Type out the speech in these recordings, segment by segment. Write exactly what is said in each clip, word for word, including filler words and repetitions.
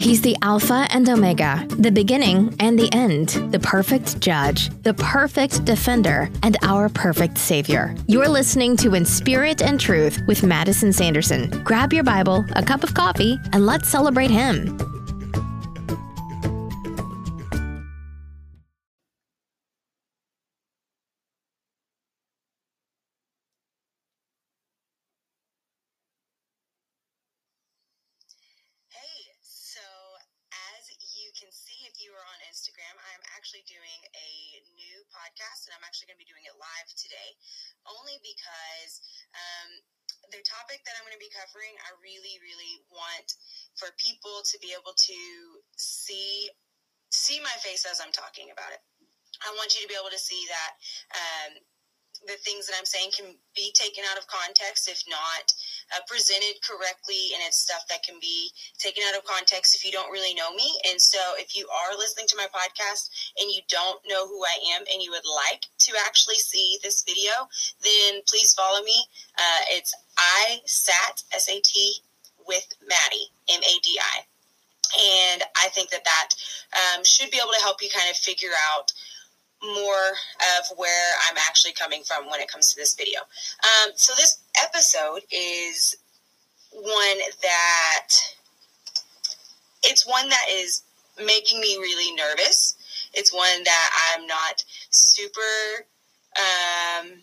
He's the Alpha and Omega, the beginning and the end, the perfect judge, the perfect defender, and our perfect savior. You're listening to In Spirit and Truth with Madison Sanderson. Grab your Bible, a cup of coffee, and let's celebrate him. And I'm actually going to be doing it live today, only because um, the topic that I'm going to be covering, I really, really want for people to be able to see see my face as I'm talking about it. I want you to be able to see that um, the things that I'm saying can be taken out of context, if not uh, presented correctly, and it's stuff that can be taken out of context if you don't really know me. And so if you are listening to my podcast and you don't know who I am and you would like to actually see this video, then please follow me. Uh, it's I Sat, S A T, with Maddie, M A D I. And I think that that um, should be able to help you kind of figure out more of where I'm actually coming from when it comes to this video. Um, so this episode is one that, it's one that is making me really nervous. It's one that I'm not super, um,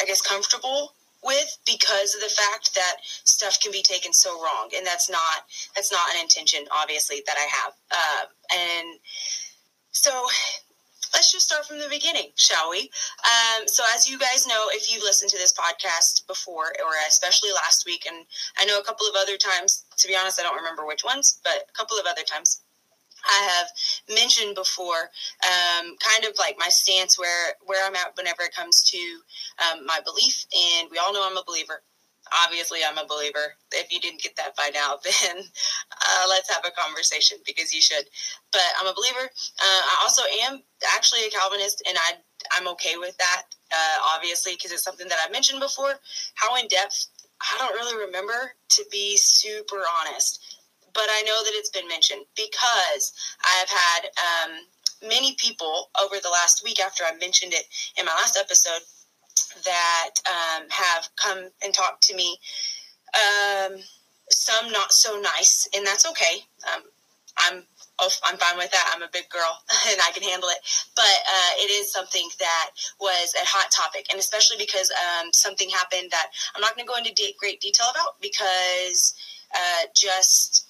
I guess, comfortable with, because of the fact that stuff can be taken so wrong. And that's not, that's not an intention, obviously, that I have. Uh, and so let's just start from the beginning, shall we? Um, so as you guys know, if you've listened to this podcast before, or especially last week, and I know a couple of other times, to be honest, I don't remember which ones, but a couple of other times, I have mentioned before um, kind of like my stance where, where I'm at whenever it comes to um, my belief, and we all know I'm a believer. Obviously, I'm a believer. If you didn't get that by now, then uh, let's have a conversation, because you should. But I'm a believer. Uh, I also am actually a Calvinist, and I, I'm okay with that, uh, obviously, because it's something that I've mentioned before. How in-depth, I don't really remember, to be super honest. But I know that it's been mentioned, because I've had um, many people over the last week, after I mentioned it in my last episode, that um, have come and talked to me, um, some not so nice, and that's okay. Um, I'm oh, I'm fine with that. I'm a big girl, and I can handle it, but uh, it is something that was a hot topic, and especially because um, something happened that I'm not going to go into de- great detail about, because uh, just...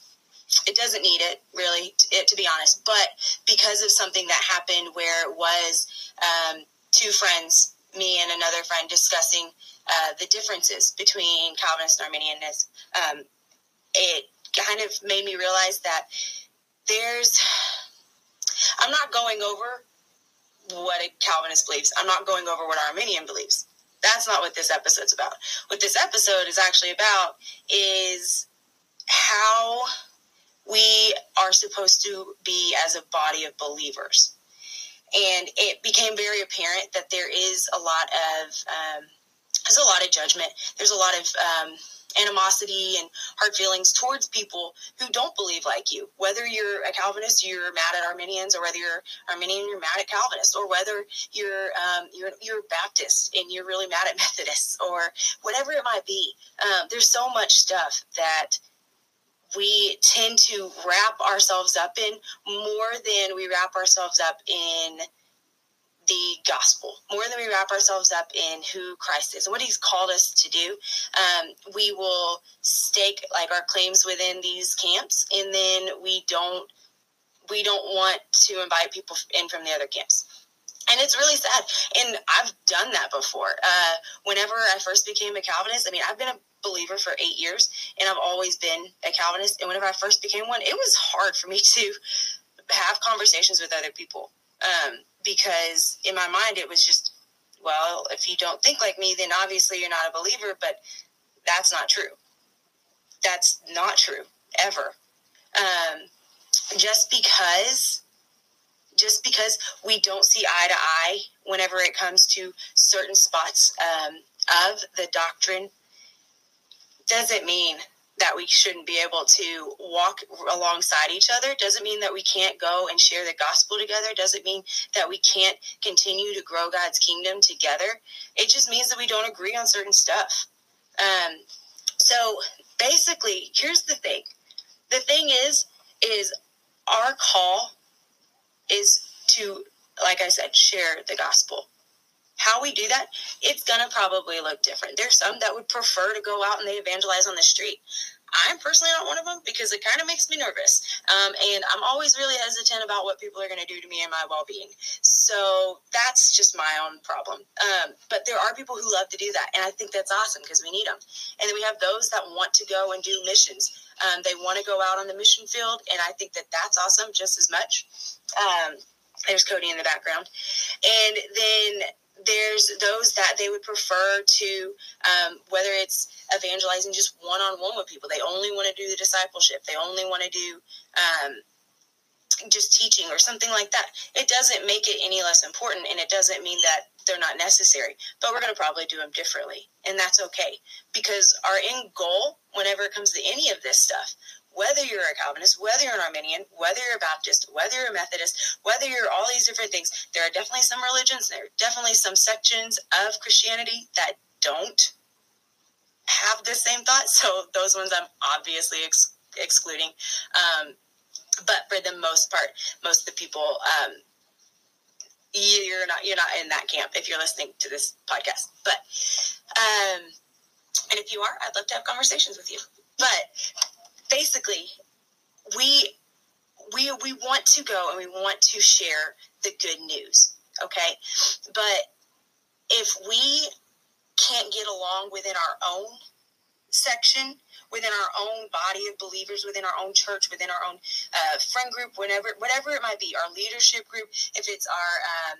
it doesn't need it, really, to, to be honest, but because of something that happened where it was um, two friends, me and another friend, discussing uh, the differences between Calvinist and Arminianism, um, it kind of made me realize that there's, I'm not going over what a Calvinist believes. I'm not going over what an Arminian believes. That's not what this episode's about. What this episode is actually about is how we are supposed to be as a body of believers. And it became very apparent that there is a lot of um, there's a lot of judgment. There's a lot of um, animosity and hard feelings towards people who don't believe like you. Whether you're a Calvinist, you're mad at Arminians, or whether you're Arminian, you're mad at Calvinists, or whether you're um, you're you're Baptist and you're really mad at Methodists, or whatever it might be. Um, there's so much stuff that we tend to wrap ourselves up in more than we wrap ourselves up in the gospel, more than we wrap ourselves up in who Christ is and what he's called us to do. Um, we will stake like our claims within these camps, and then we don't, we don't want to invite people in from the other camps. And it's really sad. And I've done that before. Uh, whenever I first became a Calvinist, I mean, I've been a believer for eight years, and I've always been a Calvinist. And whenever I first became one, it was hard for me to have conversations with other people. Um, because in my mind, it was just, well, if you don't think like me, then obviously you're not a believer, but that's not true. That's not true, ever. Um, just because... Just because we don't see eye to eye whenever it comes to certain spots um, of the doctrine doesn't mean that we shouldn't be able to walk alongside each other. Doesn't mean that we can't go and share the gospel together. Doesn't mean that we can't continue to grow God's kingdom together. It just means that we don't agree on certain stuff. Um, so basically, here's the thing. The thing is, is our call is to, like I said, share the gospel. How we do that, it's going to probably look different. There's some that would prefer to go out and they evangelize on the street. I'm personally not one of them because it kind of makes me nervous. Um, and I'm always really hesitant about what people are going to do to me and my well-being. So that's just my own problem. Um, but there are people who love to do that. And I think that's awesome because we need them. And then we have those that want to go and do missions. Um, they want to go out on the mission field. And I think that that's awesome just as much. Um, there's Cody in the background. And then there's those that they would prefer to, um, whether it's evangelizing just one-on-one with people. They only want to do the discipleship. They only want to do um, just teaching or something like that. It doesn't make it any less important, and it doesn't mean that they're not necessary, but we're going to probably do them differently, and that's okay, because our end goal whenever it comes to any of this stuff, whether you're a Calvinist, whether you're an Arminian, whether you're a Baptist, whether you're a Methodist, whether you're all these different things, there are definitely some religions, there are definitely some sections of Christianity that don't have the same thought. So those ones I'm obviously ex- excluding. Um, but for the most part, most of the people, um, you're not, you're not in that camp if you're listening to this podcast. But, um, and if you are, I'd love to have conversations with you. But basically, we we we want to go and we want to share the good news, okay? But if we can't get along within our own section, within our own body of believers, within our own church, within our own uh, friend group, whenever, whatever it might be, our leadership group, if it's our um,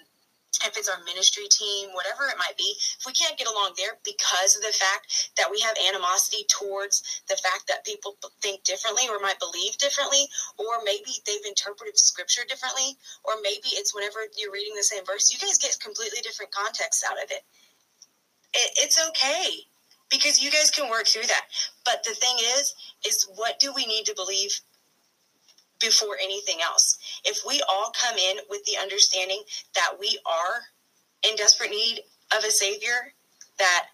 if it's our ministry team, whatever it might be, if we can't get along there because of the fact that we have animosity towards the fact that people think differently or might believe differently, or maybe they've interpreted scripture differently, or maybe it's whenever you're reading the same verse, you guys get completely different contexts out of it. it it's okay because you guys can work through that. But the thing is, is what do we need to believe before anything else? If we all come in with the understanding that we are in desperate need of a savior, that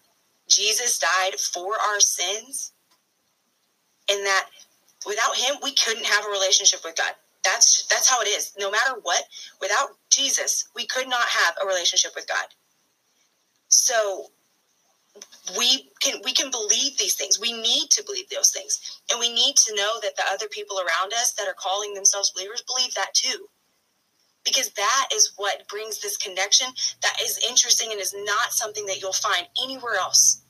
Jesus died for our sins, and that without him, we couldn't have a relationship with God. That's, that's how it is. No matter what, without Jesus, we could not have a relationship with God. So we can, we can believe these things. We need to believe those things. And we need to know that the other people around us that are calling themselves believers believe that too. Because that is what brings this connection that is interesting and is not something that you'll find anywhere else.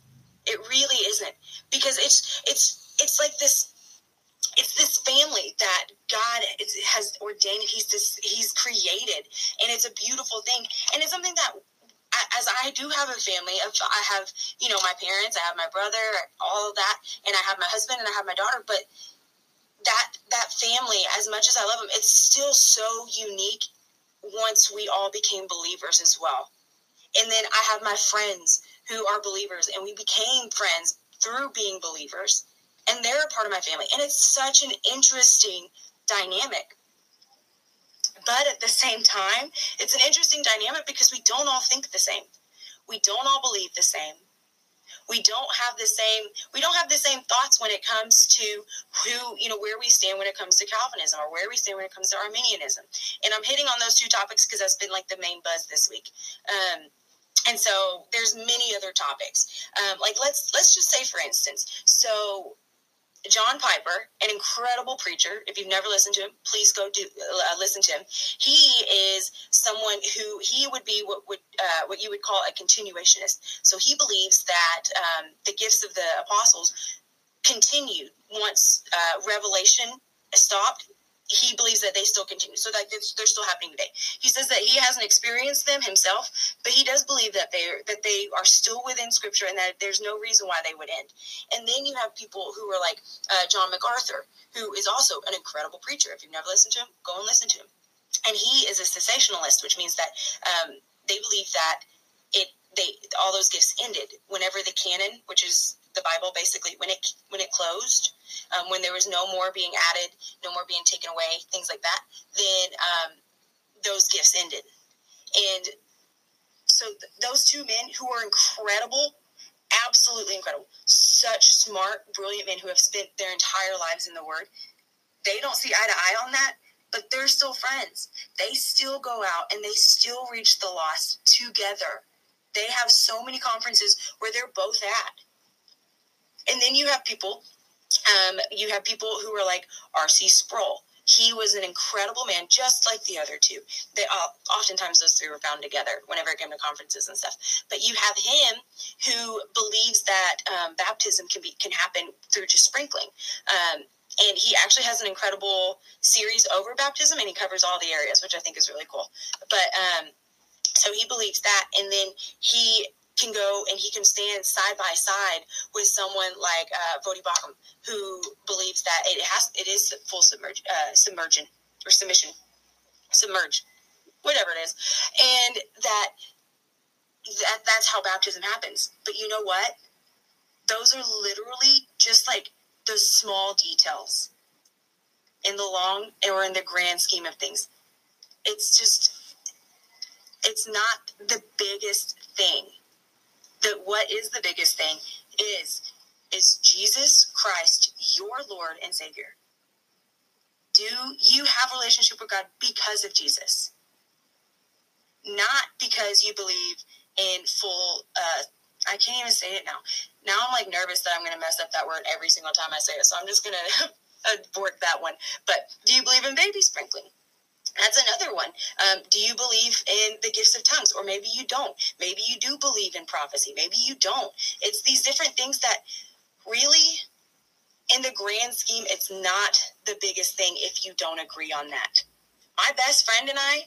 It really isn't. Because it's it's it's like this it's this family that God is, has ordained. He's this he's created, and it's a beautiful thing. And it's something that, as I do have a family, I have, you know, my parents, I have my brother, all of that, and I have my husband and I have my daughter, but that, that family, as much as I love them, it's still so unique once we all became believers as well. And then I have my friends who are believers, and we became friends through being believers, and they're a part of my family. And it's such an interesting dynamic. But at the same time, it's an interesting dynamic because we don't all think the same. We don't all believe the same. We don't have the same, we don't have the same thoughts when it comes to who, you know, where we stand when it comes to Calvinism, or where we stand when it comes to Arminianism. And I'm hitting on those two topics because that's been like the main buzz this week. Um, and so there's many other topics. Um, like let's, let's just say, for instance, so John Piper, an incredible preacher. If you've never listened to him, please go do uh, listen to him. He is someone who he would be what would uh, what you would call a continuationist. So he believes that um, the gifts of the apostles continued once uh, Revelation stopped. He believes that they still continue. So that they're still happening today. He says that he hasn't experienced them himself, but he does believe that they are, that they are still within scripture and that there's no reason why they would end. And then you have people who are like uh, John MacArthur, who is also an incredible preacher. If you've never listened to him, go and listen to him. And he is a cessationalist, which means that um, they believe that it, they, all those gifts ended whenever the canon, which is the Bible, basically, when it when it closed, um, when there was no more being added, no more being taken away, things like that, then um, those gifts ended. And so th- those two men who were incredible, absolutely incredible, such smart, brilliant men who have spent their entire lives in the Word, they don't see eye to eye on that, but they're still friends. They still go out and they still reach the lost together. They have so many conferences where they're both at. And then you have people, um, you have people who are like R C Sproul. He was an incredible man, just like the other two. They uh, oftentimes those three were found together whenever it came to conferences and stuff. But you have him who believes that um, baptism can be can happen through just sprinkling. Um, And he actually has an incredible series over baptism, and he covers all the areas, which I think is really cool. But um, so he believes that, and then he can go and he can stand side by side with someone like uh, Voddie Bauckham, who believes that it has it is full submerge, uh, submersion or submission, submerge, whatever it is, and that that that's how baptism happens. But you know what? Those are literally just like the small details in the long or in the grand scheme of things. It's just, it's not the biggest thing. That what is the biggest thing is, is Jesus Christ, your Lord and Savior. Do you have a relationship with God because of Jesus? Not because you believe in full, uh, I can't even say it now. Now I'm like nervous that I'm going to mess up that word every single time I say it. So I'm just going to abort that one. But do you believe in baby sprinkling? That's another one. Um, do you believe in the gifts of tongues? Or maybe you don't. Maybe you do believe in prophecy. Maybe you don't. It's these different things that really, in the grand scheme, it's not the biggest thing if you don't agree on that. My best friend and I,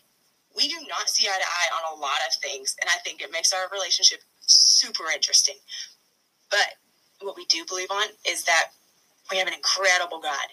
we do not see eye to eye on a lot of things. And I think it makes our relationship super interesting. But what we do believe on is that we have an incredible God,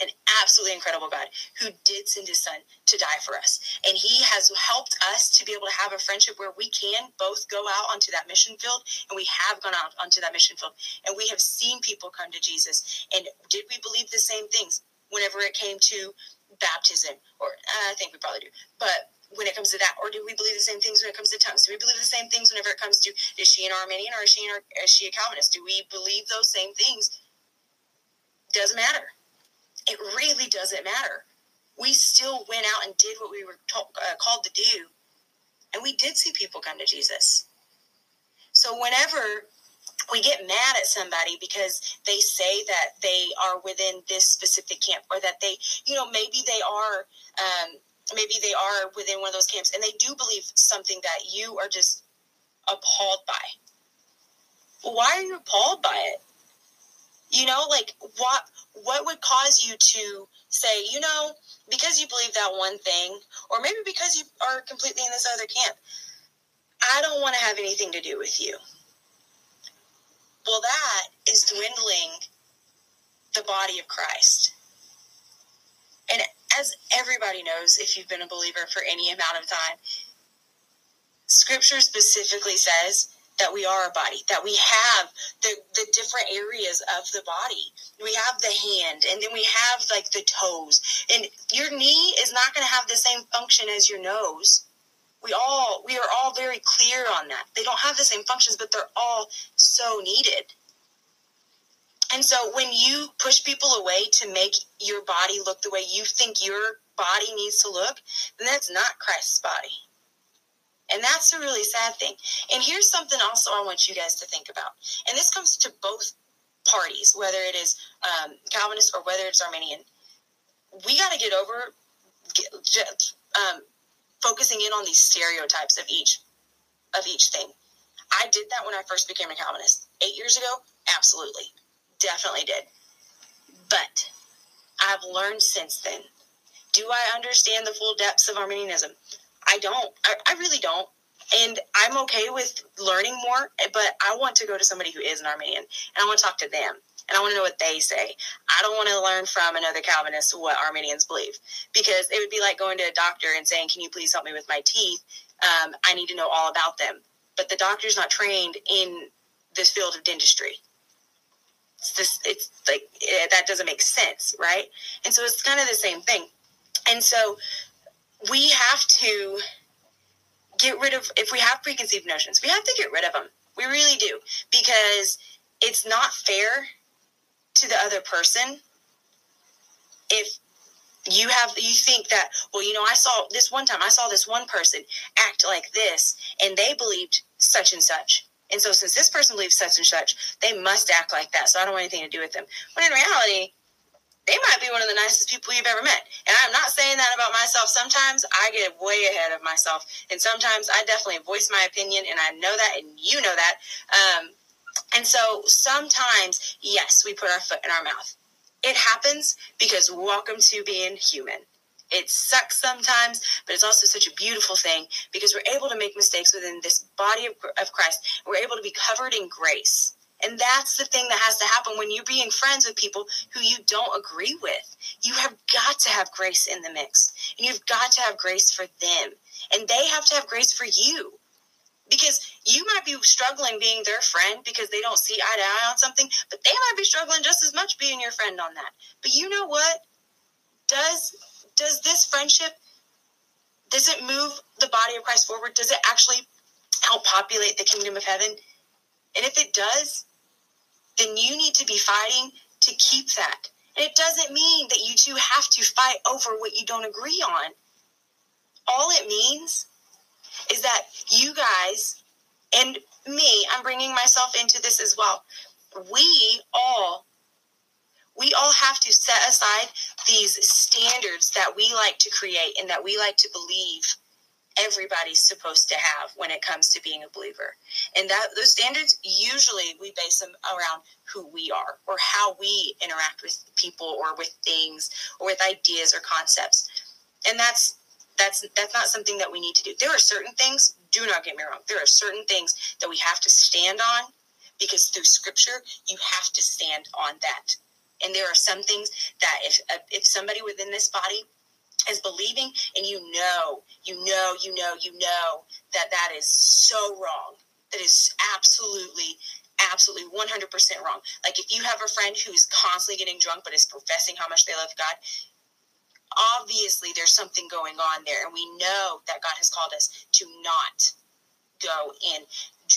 an absolutely incredible God, who did send his son to die for us. And he has helped us to be able to have a friendship where we can both go out onto that mission field, and we have gone out onto that mission field, and we have seen people come to Jesus. And did we believe the same things whenever it came to baptism? Or I think we probably do, but when it comes to that, or do we believe the same things when it comes to tongues? Do we believe the same things whenever it comes to, is she an Arminian or is she, an, is she a Calvinist? Do we believe those same things? Doesn't matter. It really doesn't matter. We still went out and did what we were told, uh, called to do, and we did see people come to Jesus. So whenever we get mad at somebody because they say that they are within this specific camp, or that they, you know, maybe they are, um, maybe they are within one of those camps and they do believe something that you are just appalled by. Well, why are you appalled by it? You know, like what, what would cause you to say, you know, because you believe that one thing, or maybe because you are completely in this other camp, I don't want to have anything to do with you. Well, that is dwindling the body of Christ. And as everybody knows, if you've been a believer for any amount of time, Scripture specifically says that we are a body, that we have the, the different areas of the body. We have the hand, and then we have like the toes. And your knee is not going to have the same function as your nose. We all, we are all very clear on that. They don't have the same functions, but they're all so needed. And so when you push people away to make your body look the way you think your body needs to look, then that's not Christ's body. And that's a really sad thing. And here's something also I want you guys to think about. And this comes to both parties, whether it is um, Calvinist or whether it's Arminian. We got to get over get, um, focusing in on these stereotypes of each, of each thing. I did that when I first became a Calvinist. Eight years ago, absolutely. Definitely did. But I've learned since then. Do I understand the full depths of Arminianism? I don't. I, I really don't. And I'm okay with learning more, but I want to go to somebody who is an Arminian, and I want to talk to them, and I want to know what they say. I don't want to learn from another Calvinist what Arminians believe, because it would be like going to a doctor and saying, can you please help me with my teeth? Um, I need to know all about them. But the doctor's not trained in this field of dentistry. it's just, it's like, it, that doesn't make sense, right? And so it's kind of the same thing. And so we have to get rid of, if we have preconceived notions, we have to get rid of them. We really do, because it's not fair to the other person if you have, you think that, well, you know, I saw this one time, I saw this one person act like this, and they believed such and such. And so since this person believes such and such, they must act like that, so I don't want anything to do with them. When in reality, they might be one of the nicest people you've ever met. And I'm not saying that about myself. Sometimes I get way ahead of myself. And sometimes I definitely voice my opinion, and I know that, and you know that. Um, and so sometimes, yes, we put our foot in our mouth. It happens, because welcome to being human. It sucks sometimes, but it's also such a beautiful thing, because we're able to make mistakes within this body of, of Christ. We're able to be covered in grace. And that's the thing that has to happen when you're being friends with people who you don't agree with. You have got to have grace in the mix, and you've got to have grace for them, and they have to have grace for you, because you might be struggling being their friend because they don't see eye to eye on something, but they might be struggling just as much being your friend on that. But you know what? Does, does this friendship, does it move the body of Christ forward? Does it actually outpopulate the kingdom of heaven? And if it does, then you need to be fighting to keep that. And it doesn't mean that you two have to fight over what you don't agree on. All it means is that you guys and me, I'm bringing myself into this as well. We all, we all have to set aside these standards that we like to create and that we like to believe everybody's supposed to have when it comes to being a believer. And that those standards, usually we base them around who we are or how we interact with people or with things or with ideas or concepts. And that's, that's, that's not something that we need to do. There are certain things, do not get me wrong, there are certain things that we have to stand on, because through scripture, you have to stand on that. And there are some things that if, if somebody within this body is believing, and you know, you know, you know, you know that that is so wrong. That is absolutely, absolutely one hundred percent wrong. Like, if you have a friend who is constantly getting drunk but is professing how much they love God, obviously there's something going on there, and we know that God has called us to not go and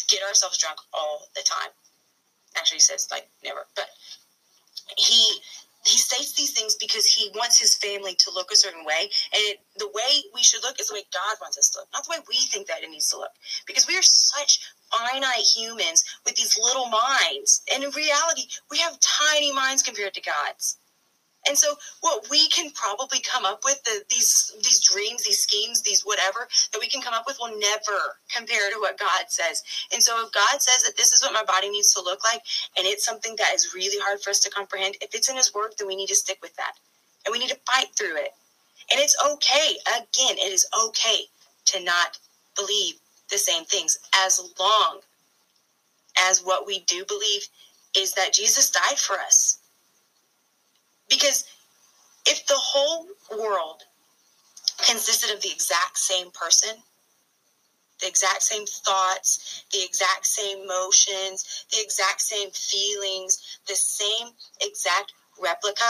get ourselves drunk all the time. Actually, he says, like, never, but he... He states these things because he wants his family to look a certain way. And it, the way we should look is the way God wants us to look, not the way we think that it needs to look. Because we are such finite humans with these little minds. And in reality, we have tiny minds compared to God's. And so what we can probably come up with, the, these these dreams, these schemes, these whatever that we can come up with will never compare to what God says. And so if God says that this is what my body needs to look like, and it's something that is really hard for us to comprehend, if it's in his word, then we need to stick with that. And we need to fight through it. And it's okay. Again, it is okay to not believe the same things, as long as what we do believe is that Jesus died for us. Because if the whole world consisted of the exact same person, the exact same thoughts, the exact same motions, the exact same feelings, the same exact replica,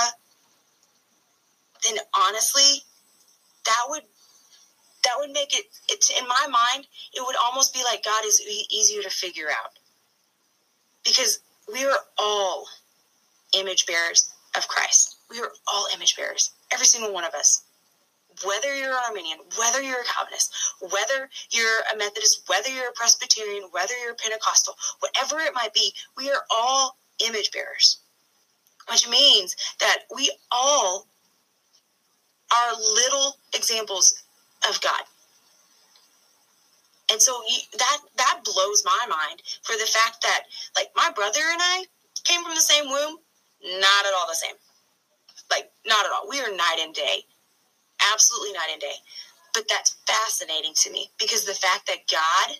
then honestly, that would that would make it, it in my mind, it would almost be like God is easier to figure out. Because we are all image bearers of Christ. We are all image bearers, every single one of us. Whether you're an Arminian, whether you're a Calvinist, whether you're a Methodist, whether you're a Presbyterian, whether you're Pentecostal, whatever it might be, we are all image bearers, which means that we all are little examples of God. And so that, that blows my mind, for the fact that, like, my brother and I came from the same womb. Not at all the same. Like, not at all. We are night and day. Absolutely night and day. But that's fascinating to me, because the fact that God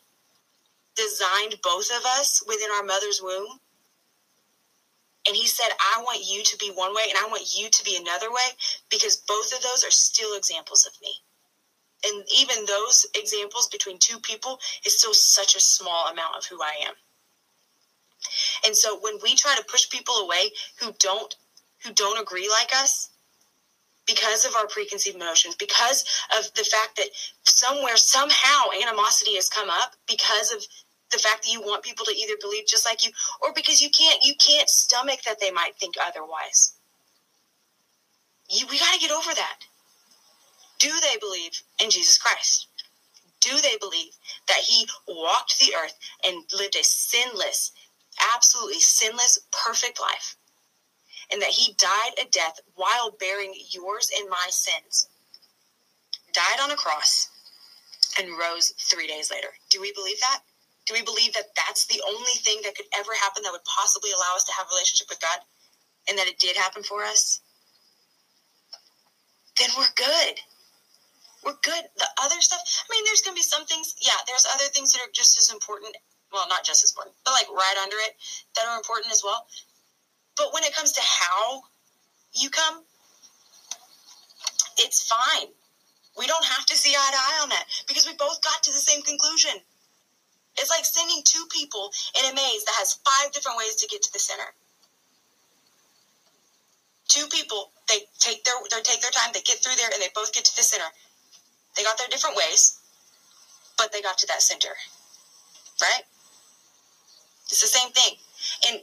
designed both of us within our mother's womb, and he said, I want you to be one way and I want you to be another way, because both of those are still examples of me. And even those examples between two people is still such a small amount of who I am. And so when we try to push people away who don't, who don't agree like us, because of our preconceived notions, because of the fact that somewhere, somehow animosity has come up because of the fact that you want people to either believe just like you, or because you can't, you can't stomach that they might think otherwise. You, we got to get over that. Do they believe in Jesus Christ? Do they believe that he walked the earth and lived a sinless, absolutely sinless, perfect life, and that he died a death while bearing yours and my sins, died on a cross, and rose three days later? Do we believe that? Do we believe that that's the only thing that could ever happen that would possibly allow us to have a relationship with God, and that it did happen for us? Then we're good. We're good. The other stuff, I mean, there's going to be some things, yeah, there's other things that are just as important, well, not just as important, but like right under it that are important as well. But when it comes to how you come, it's fine. We don't have to see eye to eye on that because we both got to the same conclusion. It's like sending two people in a maze that has five different ways to get to the center. Two people, they take their they take their time, they get through there, and they both get to the center. They got their different ways, but they got to that center, right? It's the same thing. And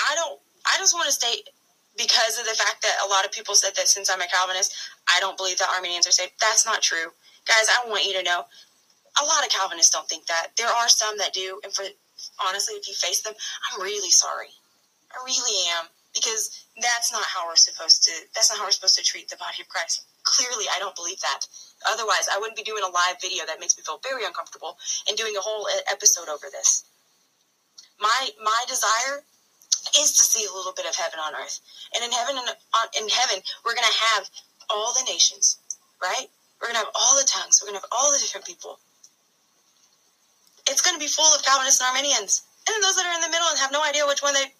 I don't, I just want to state, because of the fact that a lot of people said that since I'm a Calvinist, I don't believe that Arminians are saved. That's not true. Guys, I want you to know, a lot of Calvinists don't think that. There are some that do, and for honestly, if you face them, I'm really sorry. I really am, because that's not how we're supposed to, that's not how we're supposed to treat the body of Christ. Clearly, I don't believe that. Otherwise, I wouldn't be doing a live video that makes me feel very uncomfortable and doing a whole episode over this. My my desire is to see a little bit of heaven on earth. And in heaven, in heaven, we're going to have all the nations, right? We're going to have all the tongues. We're going to have all the different people. It's going to be full of Calvinists and Arminians. And then those that are in the middle and have no idea which one they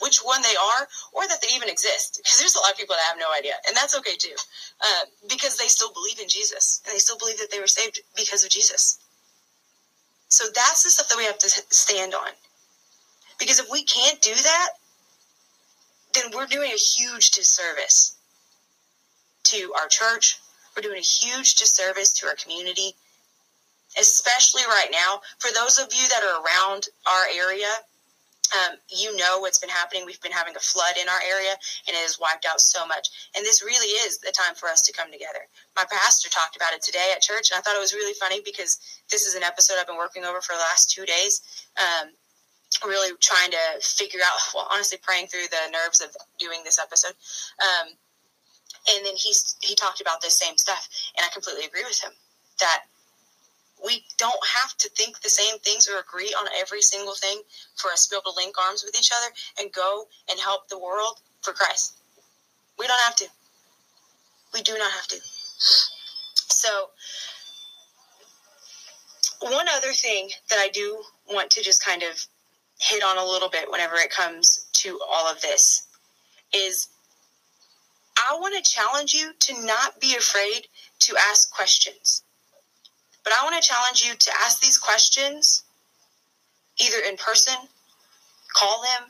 which one they are, or that they even exist. Because there's a lot of people that have no idea. And that's okay too. Uh, because they still believe in Jesus. And they still believe that they were saved because of Jesus. So that's the stuff that we have to stand on. Because if we can't do that, then we're doing a huge disservice to our church. We're doing a huge disservice to our community, especially right now. For those of you that are around our area, um, you know what's been happening. We've been having a flood in our area, and it has wiped out so much. And this really is the time for us to come together. My pastor talked about it today at church, and I thought it was really funny because this is an episode I've been working over for the last two days. Um, really trying to figure out, well, honestly, praying through the nerves of doing this episode. Um, and then he's, he talked about this same stuff, and I completely agree with him that we don't have to think the same things or agree on every single thing for us to be able to link arms with each other and go and help the world for Christ. We don't have to. We do not have to. So one other thing that I do want to just kind of hit on a little bit whenever it comes to all of this is I want to challenge you to not be afraid to ask questions. But I want to challenge you to ask these questions either in person, call them.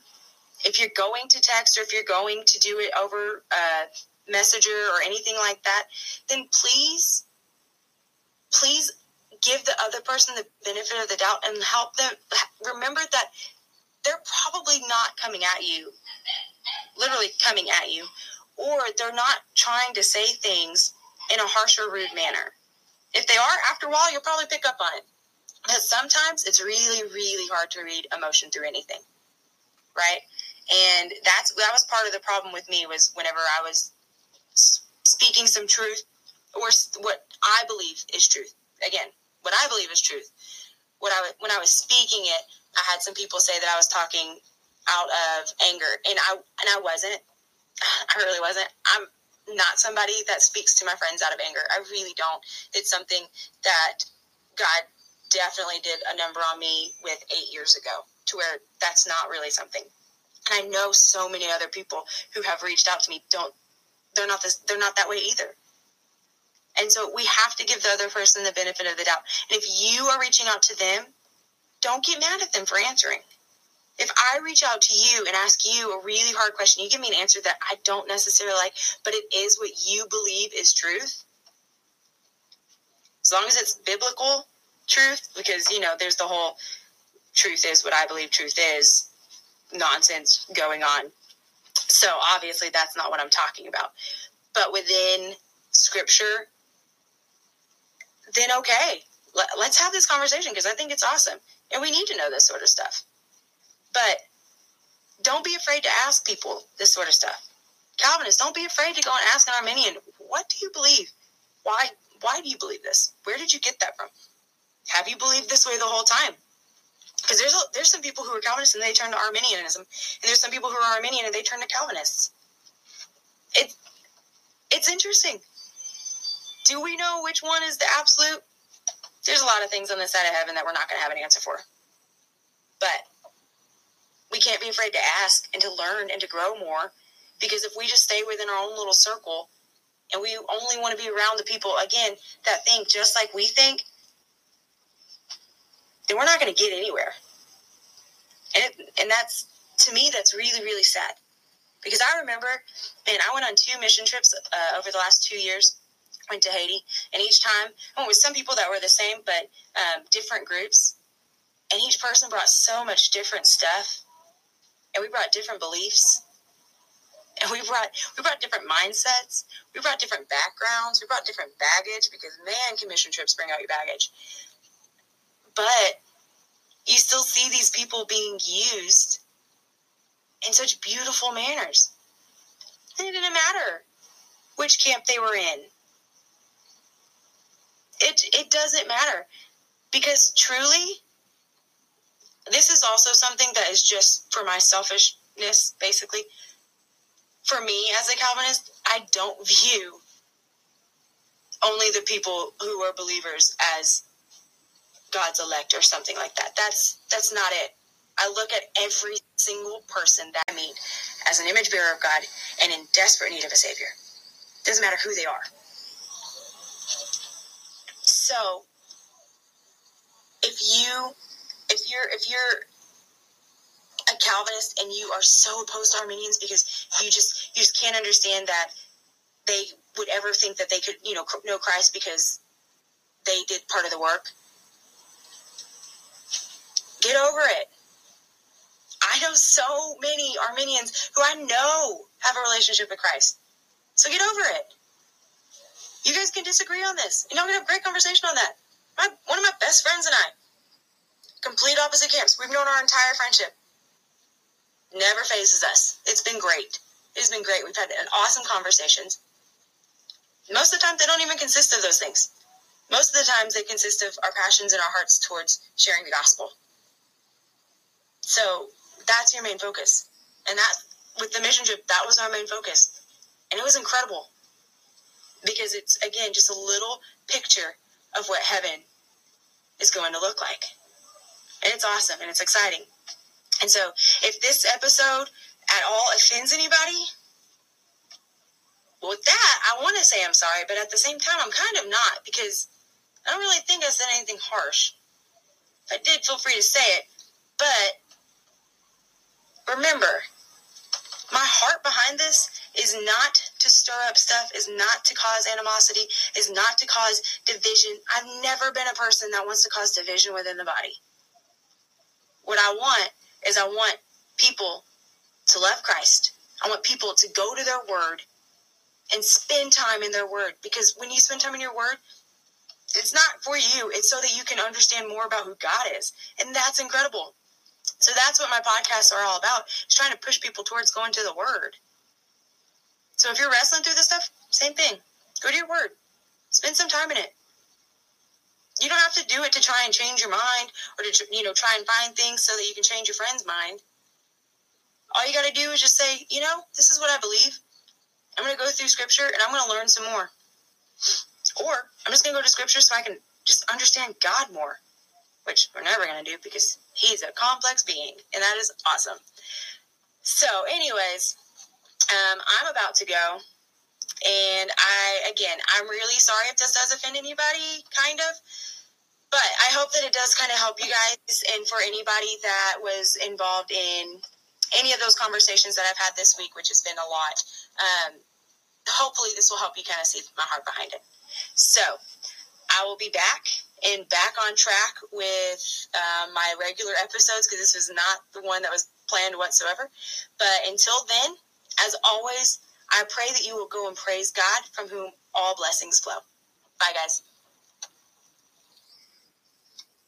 If you're going to text or if you're going to do it over uh, Messenger or anything like that, then please, please give the other person the benefit of the doubt and help them. Remember that they're probably not coming at you, literally coming at you, or they're not trying to say things in a harsh or rude manner. If they are, after a while, you'll probably pick up on it. But sometimes it's really, really hard to read emotion through anything, right? And that's that was part of the problem with me was whenever I was speaking some truth or what I believe is truth. Again, what I believe is truth. What I when I was speaking it, I had some people say that I was talking out of anger, and I and I wasn't. I really wasn't. I'm not somebody that speaks to my friends out of anger. I really don't. It's something that God definitely did a number on me with eight years ago, to where that's not really something. And I know so many other people who have reached out to me don't. They're not this. They're not that way either. And so we have to give the other person the benefit of the doubt. And if you are reaching out to them, don't get mad at them for answering. If I reach out to you and ask you a really hard question, you give me an answer that I don't necessarily like, but it is what you believe is truth. As long as it's biblical truth, because, you know, there's the whole truth is what I believe truth is nonsense going on. So obviously that's not what I'm talking about. But within scripture, then okay, let, let's have this conversation because I think it's awesome. And we need to know this sort of stuff. But don't be afraid to ask people this sort of stuff. Calvinists, don't be afraid to go and ask an Arminian, what do you believe? Why, why do you believe this? Where did you get that from? Have you believed this way the whole time? Because there's a, there's some people who are Calvinists and they turn to Arminianism. And there's some people who are Arminian and they turn to Calvinists. It, it's interesting. Do we know which one is the absolute? There's a lot of things on this side of heaven that we're not going to have an answer for. But we can't be afraid to ask and to learn and to grow more, because if we just stay within our own little circle and we only want to be around the people, again, that think just like we think, then we're not going to get anywhere. And it, and that's, to me, that's really, really sad. Because I remember, man, I went on two mission trips uh, over the last two years, went to Haiti, and each time I went with some people that were the same, but um, different groups, and each person brought so much different stuff. And we brought different beliefs, and we brought we brought different mindsets. We brought different backgrounds. We brought different baggage, because, man, commission trips bring out your baggage. But you still see these people being used in such beautiful manners. And it didn't matter which camp they were in. It, it doesn't matter, because truly, this is also something that is just for my selfishness, basically. For me, as a Calvinist, I don't view only the people who are believers as God's elect or something like that. That's that's not it. I look at every single person that I meet as an image bearer of God and in desperate need of a Savior. Doesn't matter who they are. So, if you... If you're if you're a Calvinist and you are so opposed to Arminians because you just you just can't understand that they would ever think that they could, you know, know Christ because they did part of the work, get over it. I know so many Arminians who I know have a relationship with Christ. So get over it. You guys can disagree on this. You know, we have a great conversation on that. My, one of my best friends and I, complete opposite camps. We've known our entire friendship. Never phases us. It's been great. It's been great. We've had an awesome conversations. Most of the time, they don't even consist of those things. Most of the times, they consist of our passions and our hearts towards sharing the gospel. So that's your main focus. And that, with the mission trip, that was our main focus. And it was incredible. Because it's, again, just a little picture of what heaven is going to look like. And it's awesome, and it's exciting. And so if this episode at all offends anybody, well, with that, I want to say I'm sorry, but at the same time, I'm kind of not, because I don't really think I said anything harsh. If I did, feel free to say it. But remember, my heart behind this is not to stir up stuff, is not to cause animosity, is not to cause division. I've never been a person that wants to cause division within the body. What I want is I want people to love Christ. I want people to go to their word and spend time in their word. Because when you spend time in your word, it's not for you. It's so that you can understand more about who God is. And that's incredible. So that's what my podcasts are all about. It's trying to push people towards going to the word. So if you're wrestling through this stuff, same thing. Go to your word. Spend some time in it. You don't have to do it to try and change your mind or to, you know, try and find things so that you can change your friend's mind. All you got to do is just say, you know, this is what I believe. I'm going to go through scripture and I'm going to learn some more. Or I'm just going to go to scripture so I can just understand God more, which we're never going to do because he's a complex being. And that is awesome. So anyways, um, I'm about to go. And I, again, I'm really sorry if this does offend anybody, kind of. But I hope that it does kind of help you guys, and for anybody that was involved in any of those conversations that I've had this week, which has been a lot, um, hopefully this will help you kind of see my heart behind it. So I will be back and back on track with uh, my regular episodes, because this was not the one that was planned whatsoever. But until then, as always, I pray that you will go and praise God, from whom all blessings flow. Bye, guys.